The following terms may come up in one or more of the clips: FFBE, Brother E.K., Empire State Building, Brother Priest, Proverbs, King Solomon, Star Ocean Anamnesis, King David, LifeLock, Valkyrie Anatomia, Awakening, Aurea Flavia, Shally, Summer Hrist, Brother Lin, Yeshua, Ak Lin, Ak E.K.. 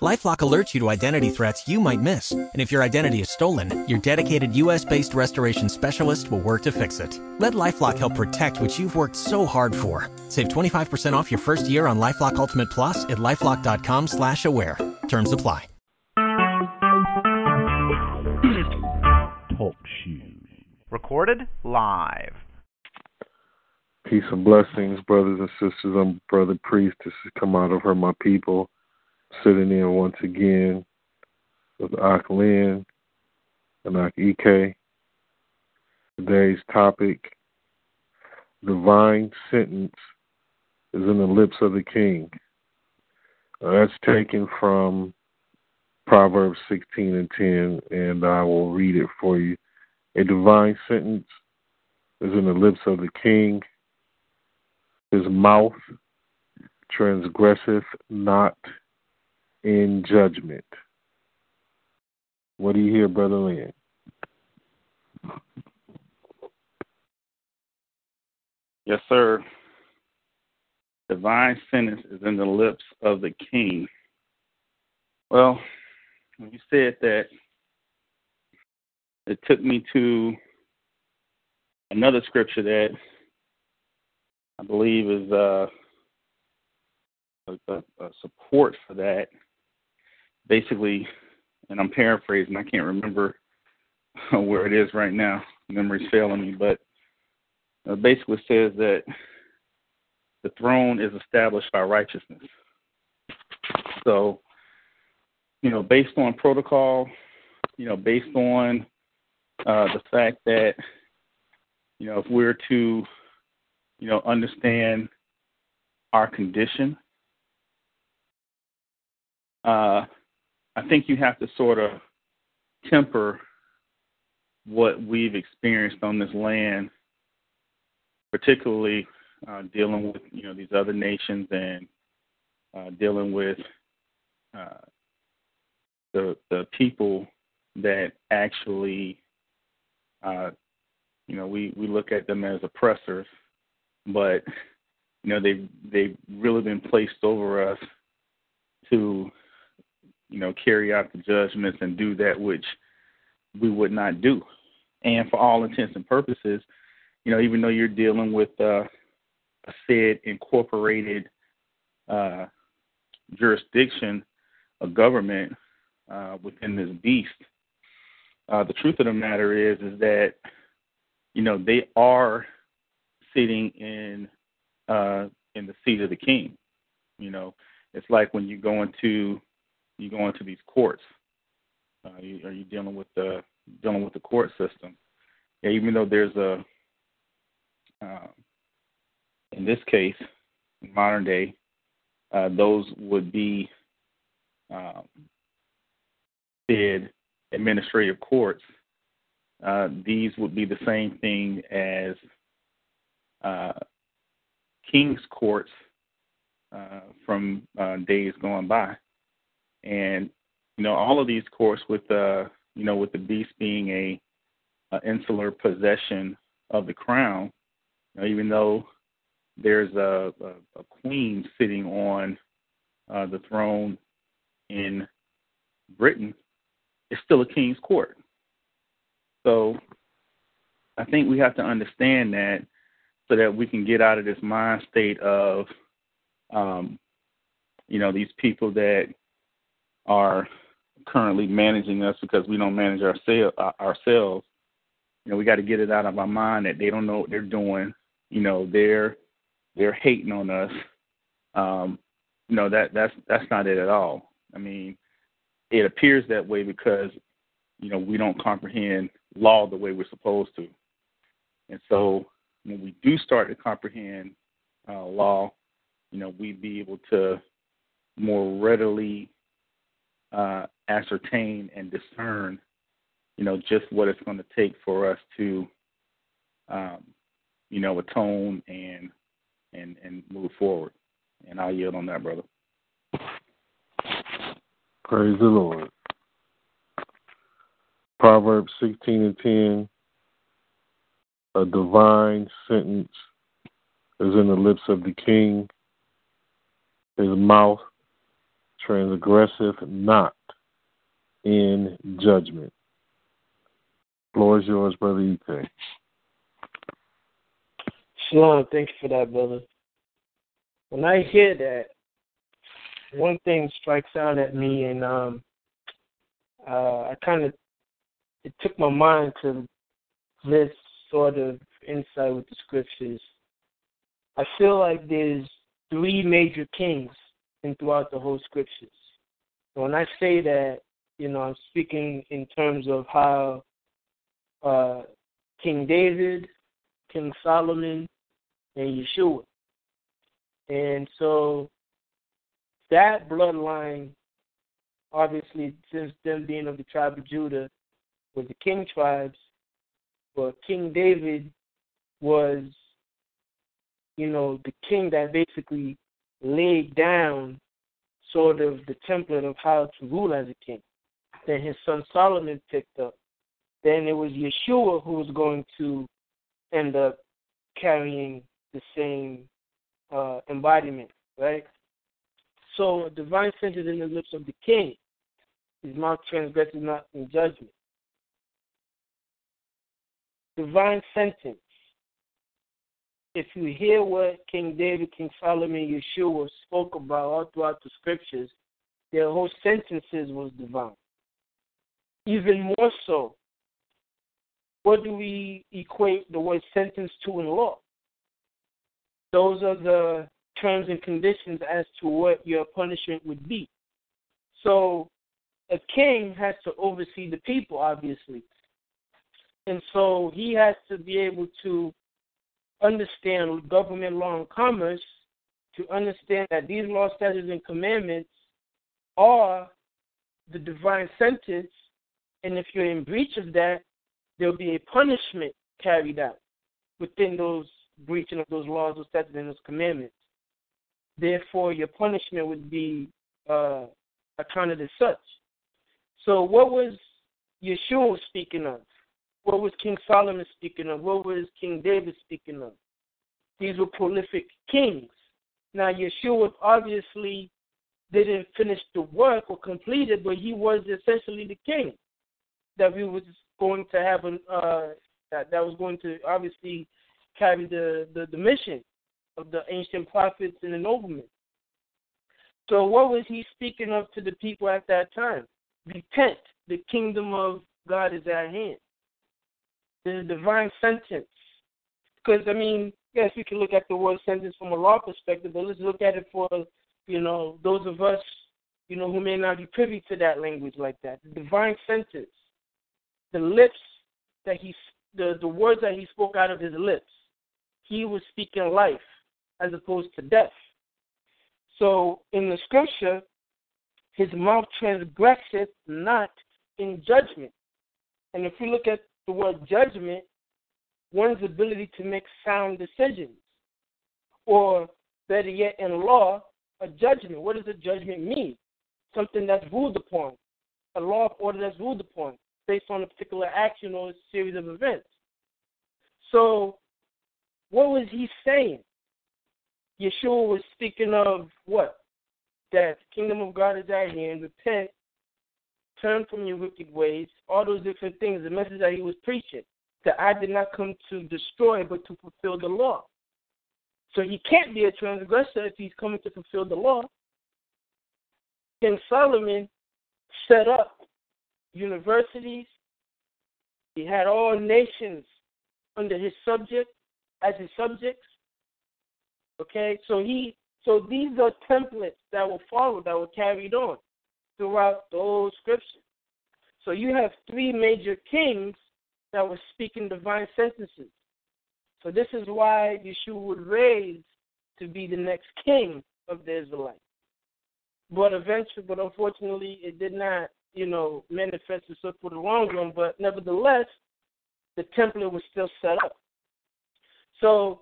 LifeLock alerts you to identity threats you might miss, and if your identity is stolen, your dedicated U.S.-based restoration specialist will work to fix it. Let LifeLock help protect what you've worked so hard for. Save 25% off your first year on LifeLock Ultimate Plus at LifeLock.com/aware. Terms apply. Talk shoes. Recorded live. Peace and blessings, brothers and sisters. I'm Brother Priest. This has come out of Her My People. Sitting in once again with Ak Lin and Ak E.K. Today's topic, divine sentence is in the lips of the king. Now that's taken from Proverbs 16:10, and I will read it for you. A divine sentence is in the lips of the king. His mouth transgresseth not in judgment. What do you hear, Brother Lin? Yes, sir. Divine sentence is in the lips of the king. Well, when you said that, it took me to another scripture that I believe is a support for that. Basically, and I'm paraphrasing, I can't remember where it is right now. Memory's failing me, but basically says that the throne is established by righteousness. So, based on protocol, based on the fact that, if we're to, understand our condition, I think you have to sort of temper what we've experienced on this land, particularly dealing with these other nations and dealing with the people that actually we look at them as oppressors, but they've really been placed over us to carry out the judgments and do that which we would not do. And for all intents and purposes, even though you're dealing with a said incorporated jurisdiction, a government within this beast, the truth of the matter is that, they are sitting in the seat of the king. It's like when you go into these courts. Are you dealing with the court system? Yeah, even though there's a, in this case, in modern day, those would be said administrative courts. These would be the same thing as king's courts from days gone by. And all of these courts, with with the beast being a insular possession of the crown, even though there's a queen sitting on the throne in Britain, it's still a king's court. So I think we have to understand that, so that we can get out of this mind state of these people that are currently managing us, because we don't manage ourselves. We got to get it out of our mind that they don't know what they're doing. They're hating on us. That's not it at all. I mean, it appears that way because we don't comprehend law the way we're supposed to. And so when we do start to comprehend law, we'd be able to more readily ascertain and discern, just what it's going to take for us to, atone and move forward. And I'll yield on that, brother. Praise the Lord. Proverbs 16:10, a divine sentence is in the lips of the king. His mouth transgresseth not in judgment. The floor is yours, Brother E.K. Shalom, thank you for that, brother. When I hear that, one thing strikes out at me, and it took my mind to this sort of insight with the scriptures. I feel like there's three major kings throughout the whole scriptures. When I say that, I'm speaking in terms of how King David, King Solomon, and Yeshua. And so that bloodline, obviously, since them being of the tribe of Judah, was the king tribes, but King David was, the king that basically laid down sort of the template of how to rule as a king. Then his son Solomon picked up. Then it was Yeshua who was going to end up carrying the same embodiment, right? So a divine sentence in the lips of the king. His mouth transgresses not in judgment. Divine sentence. If you hear what King David, King Solomon, Yeshua spoke about all throughout the scriptures, their whole sentences was divine. Even more so, what do we equate the word sentence to in law? Those are the terms and conditions as to what your punishment would be. So a king has to oversee the people, obviously. And so he has to be able to understand government law and commerce, to understand that these law, statutes, and commandments are the divine sentence, and if you're in breach of that, there'll be a punishment carried out within those breaching of those laws, those statutes, and those commandments. Therefore, your punishment would be accounted as such. So what was Yeshua speaking of? What was King Solomon speaking of? What was King David speaking of? These were prolific kings. Now, Yeshua obviously didn't finish the work or complete it, but he was essentially the king that we was going to have, that was going to obviously carry the mission of the ancient prophets and the noblemen. So what was he speaking of to the people at that time? Repent, the kingdom of God is at hand. The divine sentence. Because, yes, we can look at the word sentence from a law perspective, but let's look at it for, those of us, who may not be privy to that language like that. The divine sentence. The lips that the words that he spoke out of his lips. He was speaking life as opposed to death. So in the scripture, his mouth transgresseth not in judgment. And if we look at the word judgment, one's ability to make sound decisions, or better yet, in law, a judgment. What does a judgment mean? Something that's ruled upon, a law of order that's ruled upon, based on a particular action or a series of events. So what was he saying? Yeshua was speaking of what? That the kingdom of God is at hand, repent, turn from your wicked ways, all those different things, the message that he was preaching, that I did not come to destroy but to fulfill the law. So he can't be a transgressor if he's coming to fulfill the law. King Solomon set up universities. He had all nations under his subject, as his subjects. Okay, so these are templates that were followed, that were carried on throughout the whole scripture. So you have three major kings that were speaking divine sentences. So this is why Yeshua was raised to be the next king of the Israelites. But unfortunately, it did not, manifest itself for the long run. But nevertheless, the template was still set up. So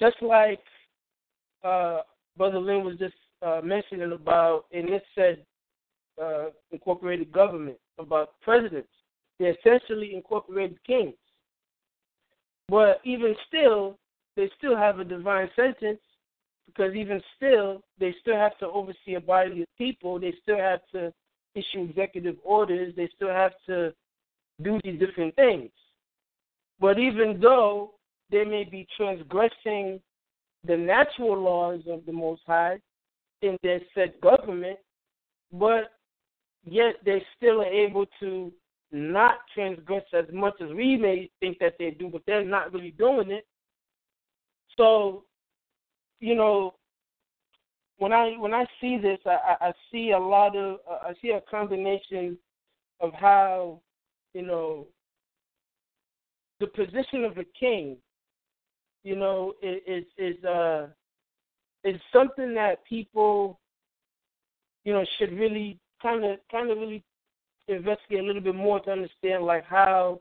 just like Brother Lin was just mentioning about, and it said incorporated government, about presidents. They essentially incorporated kings. But even still, they still have a divine sentence, because even still, they still have to oversee a body of people. They still have to issue executive orders. They still have to do these different things. But even though they may be transgressing the natural laws of the Most High in their said government, but yet they still are able to not transgress as much as we may think that they do, but they're not really doing it. So, you know, when I see this, I see a lot of I see a combination of how, you know, the position of a king, you know, is something that people, you know, should really kind of really investigate a little bit more to understand, like, how,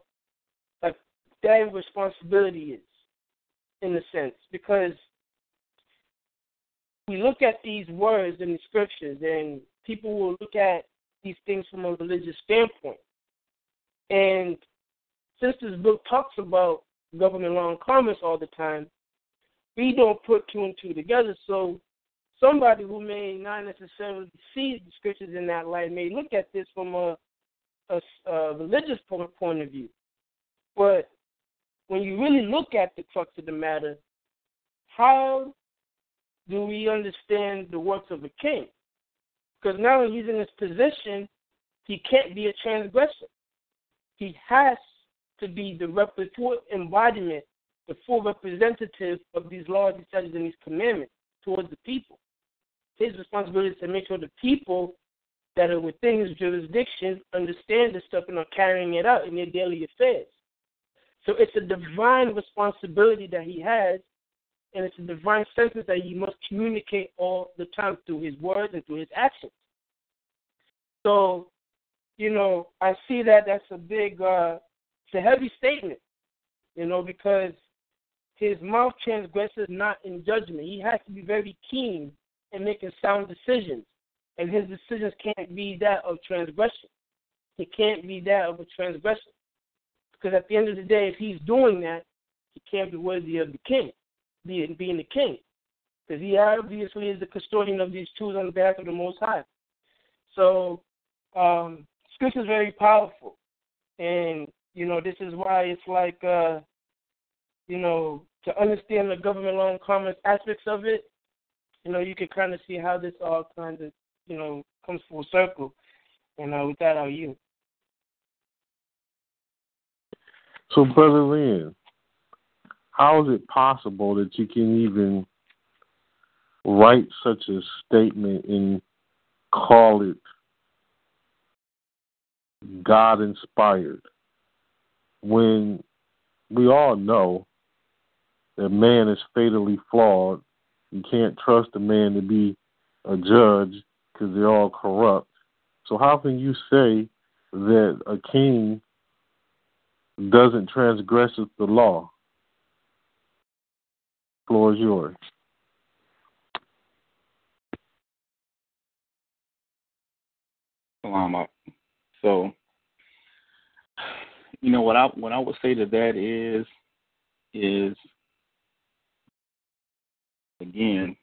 like, their responsibility is, in a sense, because we look at these words in the scriptures, and people will look at these things from a religious standpoint. And since this book talks about government law and commerce all the time, we don't put two and two together. So somebody who may not necessarily see the scriptures in that light may look at this from a religious point of view. But when you really look at the crux of the matter, how do we understand the works of a king? Because now that he's in this position, he can't be a transgressor. He has to be the full embodiment, the full representative of these laws, these statutes, and these commandments towards the people. His responsibility is to make sure the people that are within his jurisdiction understand this stuff and are carrying it out in their daily affairs. So it's a divine responsibility that he has, and it's a divine sentence that he must communicate all the time through his words and through his actions. So, you know, I see that that's a big, it's a heavy statement, you know, because his mouth transgresses not in judgment. He has to be very keen in making sound decisions, and his decisions can't be that of transgression. It can't be that of a transgression, because at the end of the day, if he's doing that, he can't be worthy of the king, being the king, because he obviously is the custodian of these truths on the behalf of the Most High. So scripture is very powerful, and, you know, this is why it's like, you know, to understand the government law and commerce aspects of it, you know, you can kind of see how this all kind of, you know, comes full circle. And with that, I'll yield. So, Brother Lin, how is it possible that you can even write such a statement and call it God-inspired when we all know that man is fatally flawed? You can't trust a man to be a judge because they're all corrupt. So how can you say that a king doesn't transgress the law? The floor is yours. So, you know, what I would say to that is again,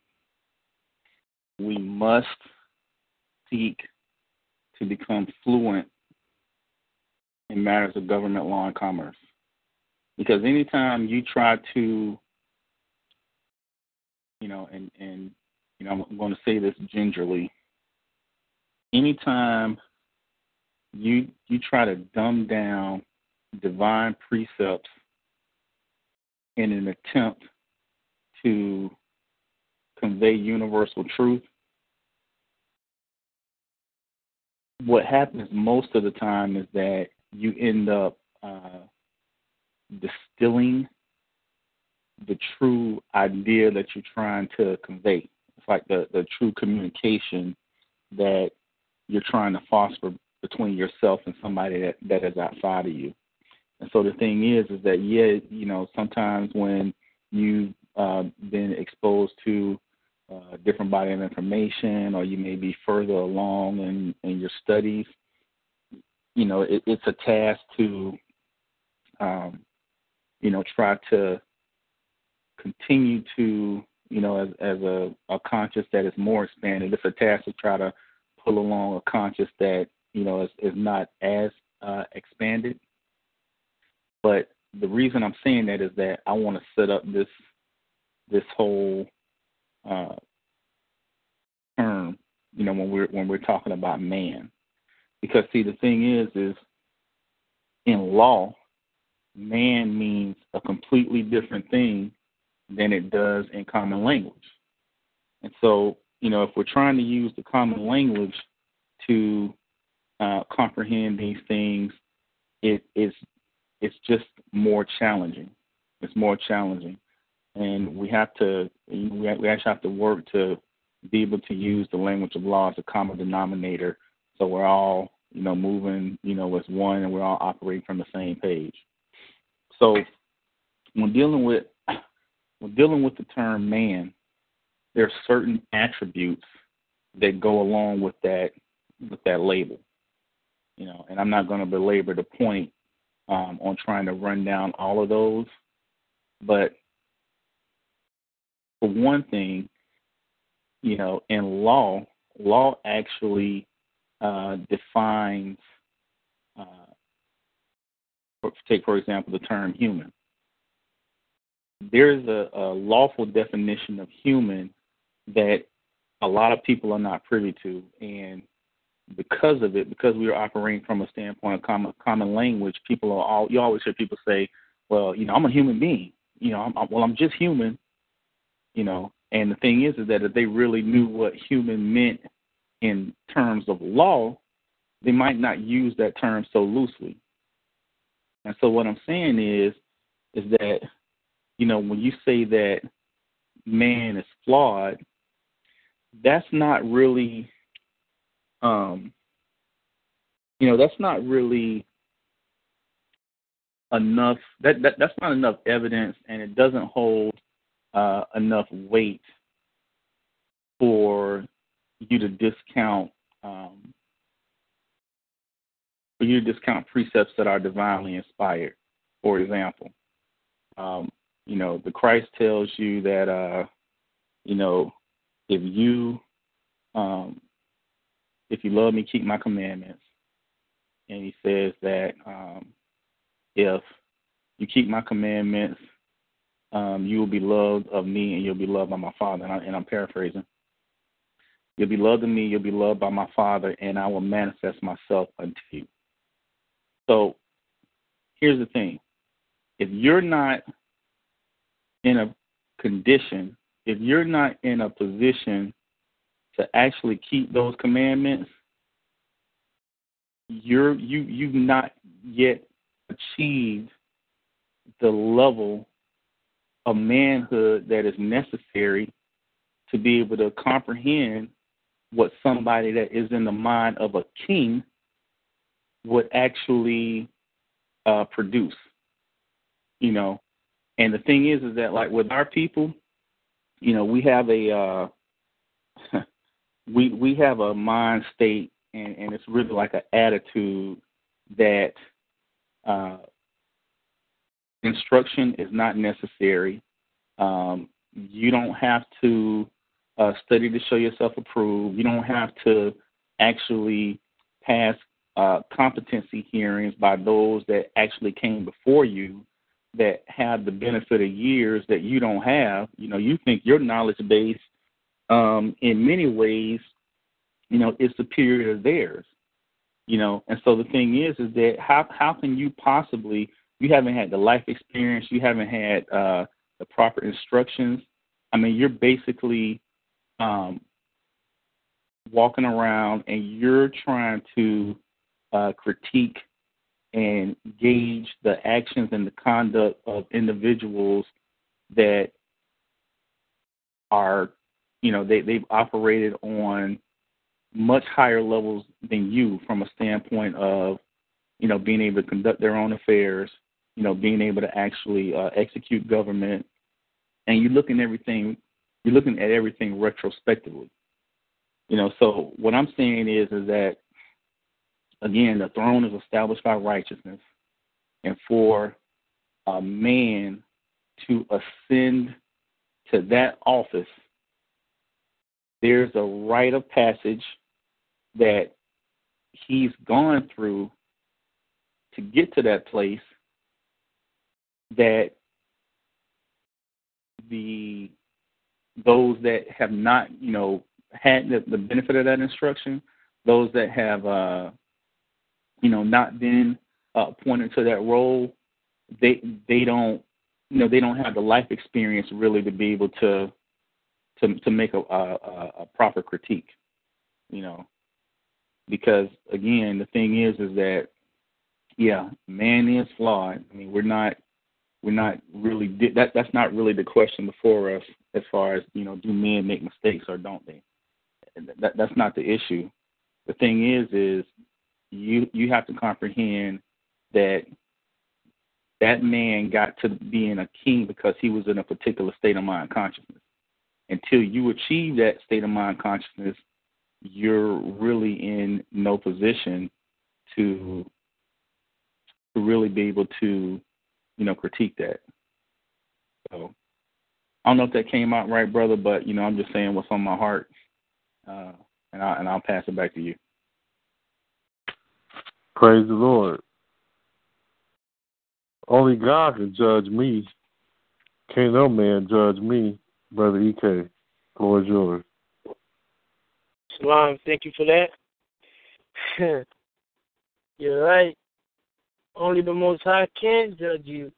we must seek to become fluent in matters of government law and commerce. Because anytime you try to, you know, and you know, I'm going to say this gingerly, anytime you try to dumb down divine precepts in an attempt to convey universal truth, what happens most of the time is that you end up distilling the true idea that you're trying to convey. It's like the true communication that you're trying to foster between yourself and somebody that is outside of you. And so the thing is that, yeah, you know, sometimes when you've been exposed to a different body of information, or you may be further along in your studies. You know, it's a task to, you know, try to continue to, you know, as a conscious that is more expanded. It's a task to try to pull along a conscious that, you know, is not as expanded. But the reason I'm saying that is that I want to set up this whole term, you know, when we're talking about man. Because, see, the thing is in law, man means a completely different thing than it does in common language. And so, you know, if we're trying to use the common language to comprehend these things, it's just more challenging. It's more challenging. And we actually have to work to be able to use the language of law as a common denominator, so we're all, you know, moving, you know, as one, and we're all operating from the same page. So when dealing with the term man, there are certain attributes that go along with that label, you know. And I'm not going to belabor the point on trying to run down all of those, but for one thing, you know, in law actually defines, take for example the term human. There is a lawful definition of human that a lot of people are not privy to, and because of it, because we are operating from a standpoint of common language, you always hear people say, well, you know, I'm a human being, you know, I'm just human. You know, and the thing is that if they really knew what human meant in terms of law, they might not use that term so loosely. And so what I'm saying is that, you know, when you say that man is flawed, that's not really, you know, that's not really enough. That's not enough evidence, and it doesn't hold enough weight for you to discount precepts that are divinely inspired. For example, you know, the Christ tells you that, you know, if you love me, keep my commandments, and he says that if you keep my commandments, you will be loved of me, and you'll be loved by my Father. And I'm paraphrasing. You'll be loved of me, you'll be loved by my Father, and I will manifest myself unto you. So here's the thing. If you're not in a condition, if you're not in a position to actually keep those commandments, you've not yet achieved the level of manhood that is necessary to be able to comprehend what somebody that is in the mind of a king would actually produce, you know. And the thing is that, like, with our people, you know, we have a we have a mind state, and it's really like an attitude that instruction is not necessary. You don't have to study to show yourself approved. You don't have to actually pass competency hearings by those that actually came before you that have the benefit of years that you don't have. You know, you think your knowledge base in many ways, you know, is superior to theirs. You know, and so the thing is that how can you possibly... You haven't had the life experience. You haven't had the proper instructions. I mean, you're basically walking around and you're trying to critique and gauge the actions and the conduct of individuals that are, you know, they've operated on much higher levels than you from a standpoint of, you know, being able to conduct their own affairs, you know, being able to actually execute government. And you're looking at everything You're looking at everything retrospectively. You know, so what I'm saying is that, again, the throne is established by righteousness, and for a man to ascend to that office, there's a rite of passage that he's gone through to get to that place that those that have not, you know, had the benefit of that instruction, those that have, you know, not been appointed to that role, they don't have the life experience really to be able to make a proper critique, you know, because again the thing is that yeah, man is flawed. I mean, we're not really that's not really the question before us as far as, you know, do men make mistakes or don't they? That's not the issue. The thing is you have to comprehend that man got to being a king because he was in a particular state of mind consciousness. Until you achieve that state of mind consciousness, you're really in no position to really be able to, you know, critique that. So I don't know if that came out right, brother, but, you know, I'm just saying what's on my heart, and I'll pass it back to you. Praise the Lord. Only God can judge me. Can't no man judge me. Brother E.K., Lord yours. Shalom, thank you for that. You're right. Only the Most High can judge you.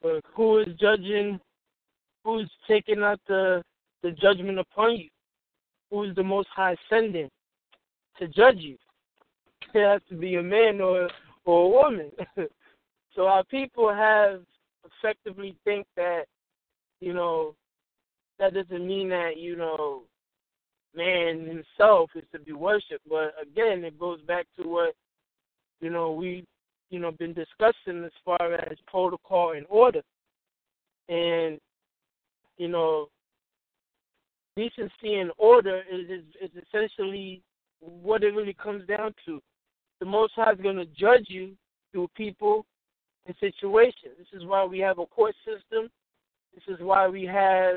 But who is judging? Who's taking out the judgment upon you? Who is the Most High sending to judge you? It has to be a man or a woman. So our people have effectively think that, you know, that doesn't mean that, you know, man himself is to be worshipped. But, again, it goes back to what, you know, we, you know, been discussing as far as protocol and order. And, you know, decency and order is essentially what it really comes down to. The Most High is going to judge you through people and situations. This is why we have a court system. This is why we have, this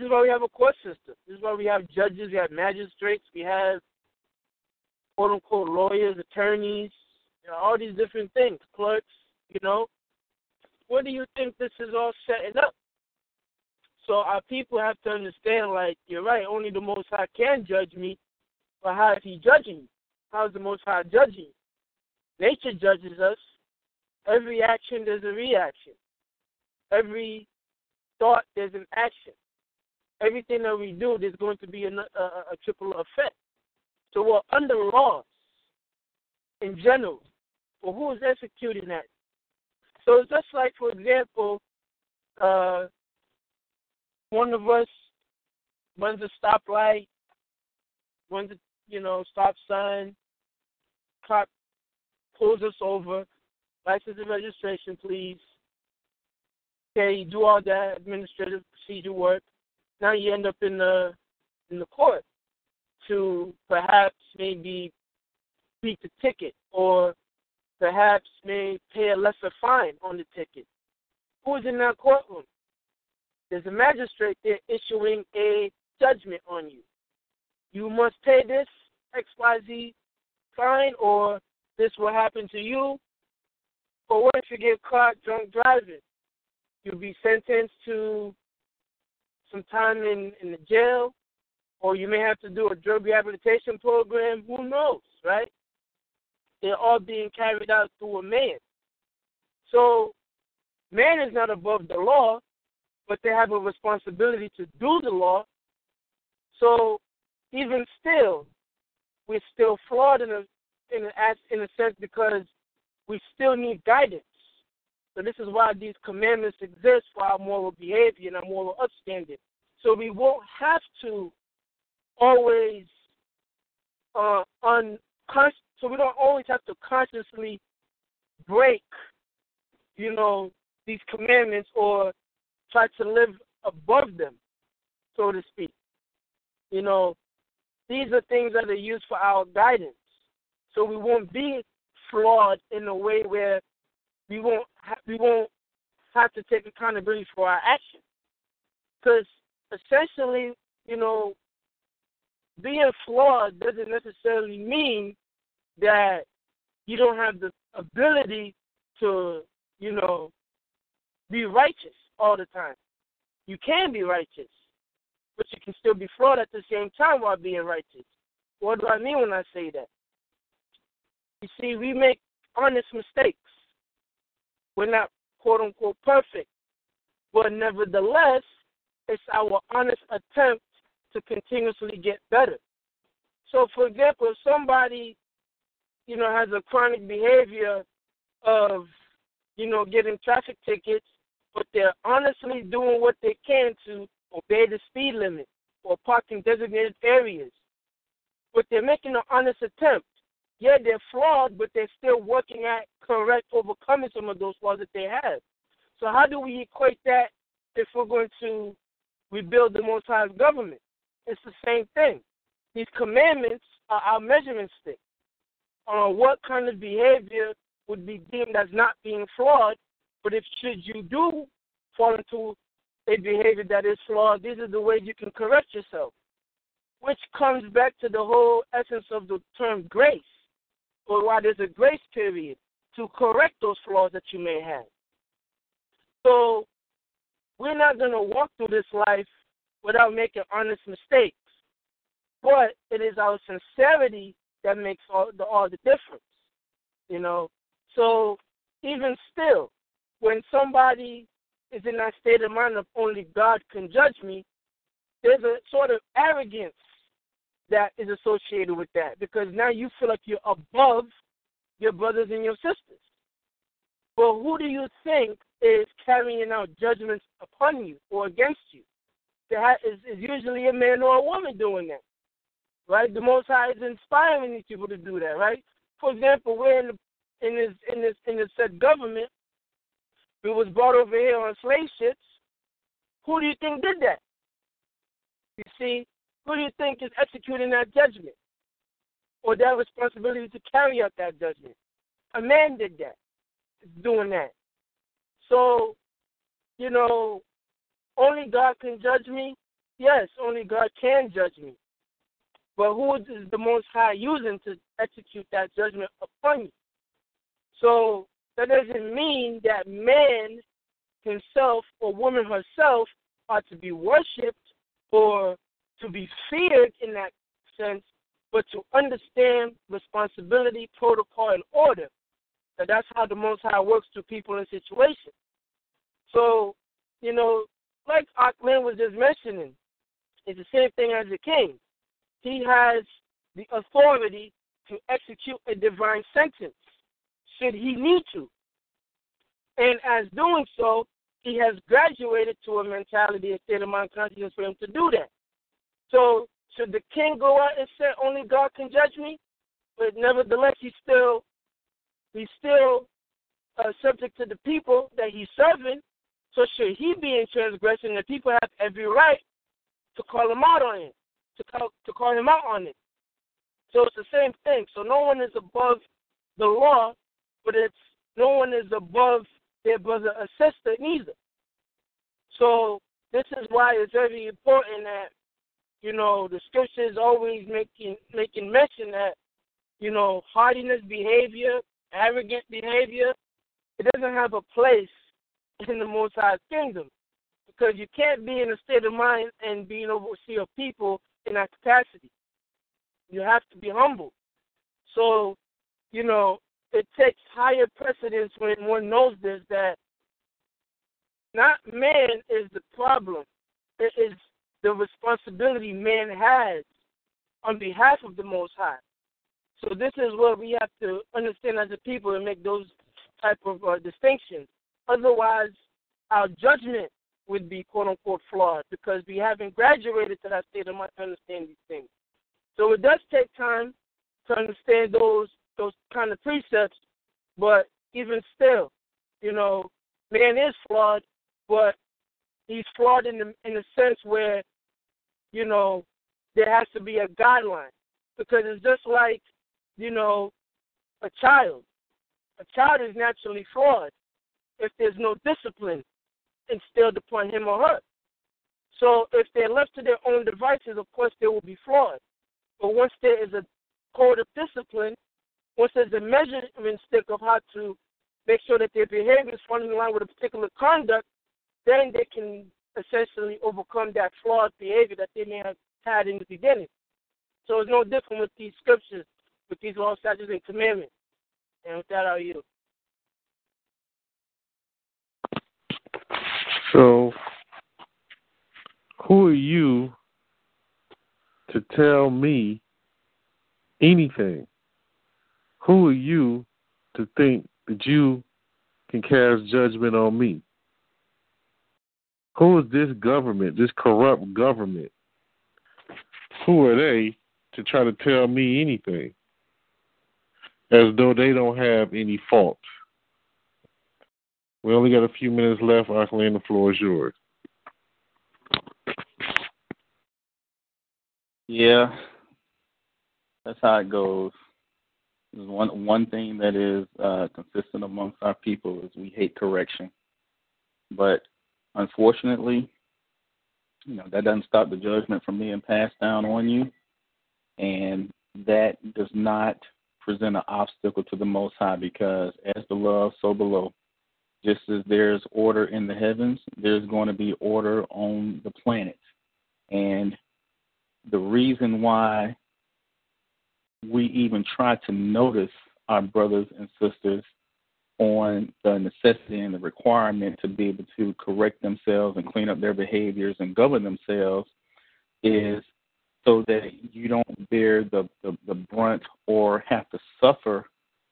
is why we have a court system. This is why we have judges, we have magistrates, we have quote-unquote lawyers, attorneys, you know, all these different things, clerks, you know. Where do you think this is all setting up? So our people have to understand, like, you're right, only the Most High can judge me, but how is he judging me? How is the Most High judging you? Nature judges us. Every action, there's a reaction. Every thought, there's an action. Everything that we do, there's going to be a triple effect. So we're under laws in general. Well, who is executing that? So it's just like, for example, one of us runs a stoplight, runs a, you know, stop sign, cop pulls us over. License and registration, please. Okay, you do all that administrative procedure work. Now you end up in the court to perhaps maybe beat the ticket or perhaps may pay a lesser fine on the ticket. Who is in that courtroom? There's a magistrate there issuing a judgment on you. You must pay this XYZ fine or this will happen to you. But what if you get caught drunk driving? You'll be sentenced to some time in the jail, or you may have to do a drug rehabilitation program. Who knows, right? They're all being carried out through a man. So man is not above the law, but they have a responsibility to do the law. So even still, we're still flawed in a sense because we still need guidance. So this is why these commandments exist for our moral behavior and our moral upstanding. So we won't have to always so we don't always have to consciously break, you know, these commandments or try to live above them, so to speak. You know, these are things that are used for our guidance. So we won't be flawed in a way where we won't have to take accountability for our actions. Because essentially, you know, being flawed doesn't necessarily mean that you don't have the ability to, you know, be righteous all the time. You can be righteous, but you can still be flawed at the same time while being righteous. What do I mean when I say that? You see, we make honest mistakes. We're not, quote unquote, perfect, but nevertheless, it's our honest attempt to continuously get better. So, for example, if somebody, you know, has a chronic behavior of, you know, getting traffic tickets, but they're honestly doing what they can to obey the speed limit or park in designated areas, but they're making an honest attempt. Yeah, they're flawed, but they're still working at correct overcoming some of those flaws that they have. So how do we equate that if we're going to rebuild the Most High's government? It's the same thing. These commandments are our measurement stick on what kind of behavior would be deemed as not being flawed, but if should you do fall into a behavior that is flawed, these are the ways you can correct yourself, which comes back to the whole essence of the term grace, or why there's a grace period to correct those flaws that you may have. So we're not going to walk through this life without making honest mistakes, but it is our sincerity that makes all the difference, you know. So even still, when somebody is in that state of mind of only God can judge me, there's a sort of arrogance that is associated with that, because now you feel like you're above your brothers and your sisters. Well, who do you think is carrying out judgments upon you or against you? That is usually a man or a woman doing that, right? The Most High is inspiring these people to do that, right? For example, we're in this said government. We was brought over here on slave ships. Who do you think did that? You see, who do you think is executing that judgment or that responsibility to carry out that judgment? A man did that, doing that. So, you know, only God can judge me. Yes, only God can judge me. But who is the Most High using to execute that judgment upon you? So that doesn't mean that man himself or woman herself are to be worshipped or to be feared in that sense, but to understand responsibility, protocol, and order. So that's how the Most High works to people in situations. So, you know, like Ak Lin was just mentioning, it's the same thing as the king. He has the authority to execute a divine sentence should he need to. And as doing so, he has graduated to a mentality, a state of mind, consciousness for him to do that. So should the king go out and say, only God can judge me? But nevertheless, he's still subject to the people that he's serving. So should he be in transgression, the people have every right to call him out on it, to call him out on it. So it's the same thing. So no one is above the law, but it's no one is above their brother or sister neither. So this is why it's very important that, you know, the scriptures always making mention that, you know, haughtiness behavior, arrogant behavior, it doesn't have a place in the Most High's kingdom, because you can't be in a state of mind and be an overseer of people in that capacity. You have to be humble. So, you know, it takes higher precedence when one knows this, that not man is the problem. It is the responsibility man has on behalf of the Most High. So this is what we have to understand as a people and make those type of distinctions. Otherwise, our judgment would be, quote-unquote, flawed, because we haven't graduated to that state of mind to understand these things. So it does take time to understand those kind of precepts, but even still, you know, Man is flawed, but he's flawed in the sense where, you know, there has to be a guideline. Because it's just like, you know, a child. A child is naturally flawed if there's no discipline instilled upon him or her. So if they're left to their own devices, of course they will be flawed. But once there is a code of discipline, once there's a measurement stick of how to make sure that their behavior is falling in line with a particular conduct, then they can essentially overcome that flawed behavior that they may have had in the beginning. So it's no different with these scriptures, with these laws, statutes, and commandments. And with that, I'll yield. So, who are you to tell me anything? Who are you to think that you can cast judgment on me? Who is this government, this corrupt government? Who are they to try to tell me anything? As though they don't have any fault. We only got a few minutes left. Ak Lin, the floor is yours. Yeah, that's how it goes. One thing that is consistent amongst our people is we hate correction. But unfortunately, you know, that doesn't stop the judgment from being passed down on you. And that does not present an obstacle to the Most High, because as above, so below. Just as there's order in the heavens, there's going to be order on the planet. And the reason why we even try to notice our brothers and sisters on the necessity and the requirement to be able to correct themselves and clean up their behaviors and govern themselves is so that you don't bear the brunt or have to suffer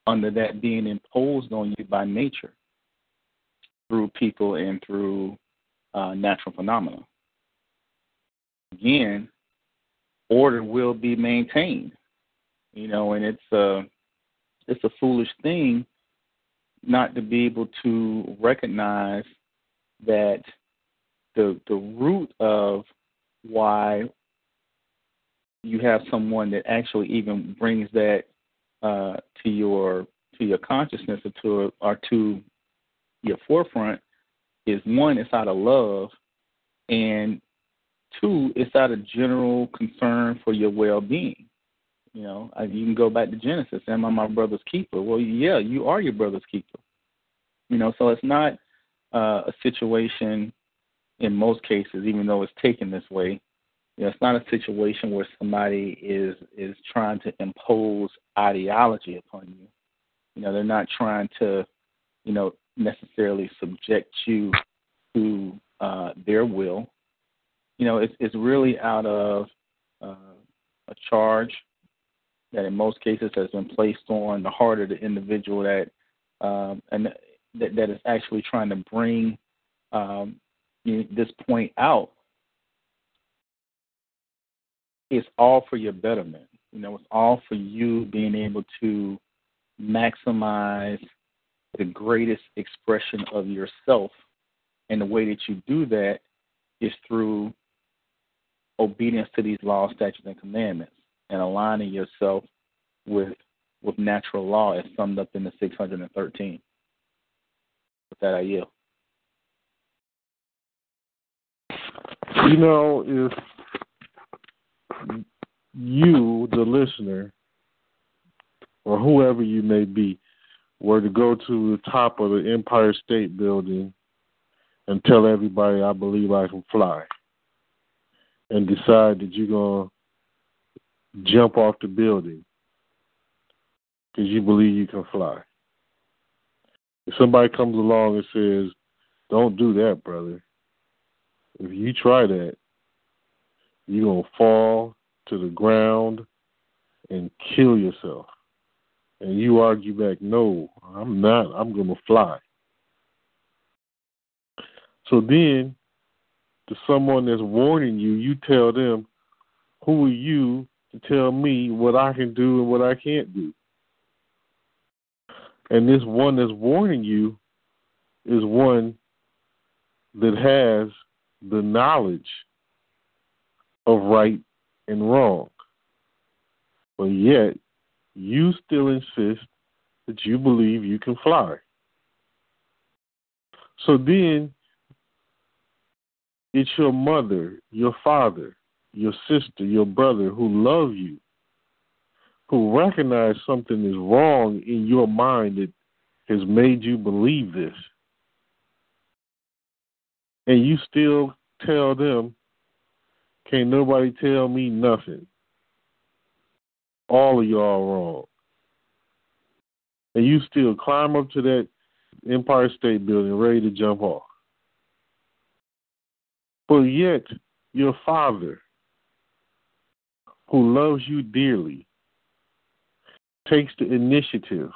under that being imposed on you by nature through people and through natural phenomena. Again, order will be maintained, you know, and it's a foolish thing not to be able to recognize that the root of why you have someone that actually even brings that to your consciousness or to your forefront is, one, it's out of love, and two, it's out of general concern for your well-being. You know, you can go back to Genesis. Am I my brother's keeper? Well, yeah, you are your brother's keeper. You know, so it's not a situation in most cases, even though it's taken this way. You know, it's not a situation where somebody is trying to impose ideology upon you. You know, they're not trying to, you know, necessarily subject you to their will. You know, it's really out of a charge that in most cases has been placed on the heart of the individual that is actually trying to bring this point out. It's all for your betterment. You know, it's all for you being able to maximize the greatest expression of yourself. And the way that you do that is through obedience to these laws, statutes, and commandments, and aligning yourself with natural law as summed up in the 613. With that, I yield. You know, if you, the listener, or whoever you may be, were to go to the top of the Empire State Building and tell everybody, I believe I can fly, and decide that you're going to jump off the building because you believe you can fly. If somebody comes along and says, don't do that, brother, if you try that, you're going to fall to the ground and kill yourself. And you argue back, no, I'm not, I'm going to fly. So then, to someone that's warning you, you tell them, who are you to tell me what I can do and what I can't do? And this one that's warning you is one that has the knowledge of right and wrong. But yet, you still insist that you believe you can fly. So then, it's your mother, your father, your sister, your brother who love you, who recognize something is wrong in your mind that has made you believe this. And you still tell them, can't nobody tell me nothing. All of y'all wrong. And you still climb up to that Empire State Building ready to jump off. But yet, your father, who loves you dearly, takes the initiative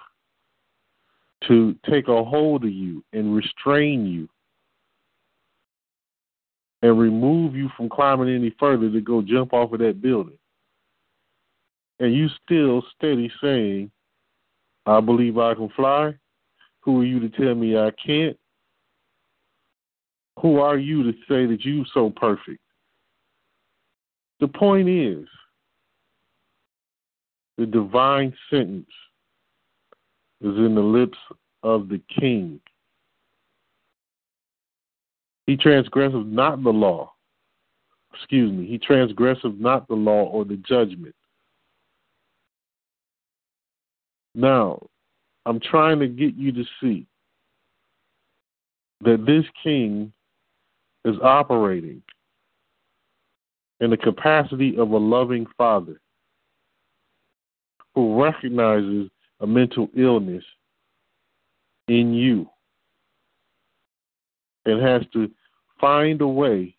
to take a hold of you and restrain you and remove you from climbing any further to go jump off of that building. And you still steady saying, I believe I can fly. Who are you to tell me I can't? Who are you to say that you're so perfect? The point is, the divine sentence is in the lips of the king. He transgresseth not the law. He transgresseth not the law or the judgment. Now, I'm trying to get you to see that this king is operating in the capacity of a loving father who recognizes a mental illness in you and has to find a way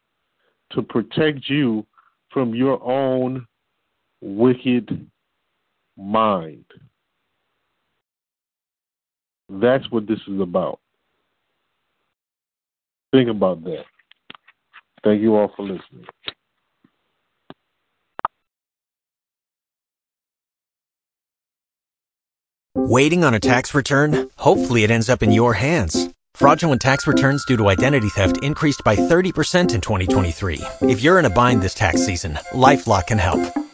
to protect you from your own wicked mind. That's what this is about. Think about that. Thank you all for listening. Waiting on a tax return? Hopefully it ends up in your hands. Fraudulent tax returns due to identity theft increased by 30% in 2023. If you're in a bind this tax season, LifeLock can help.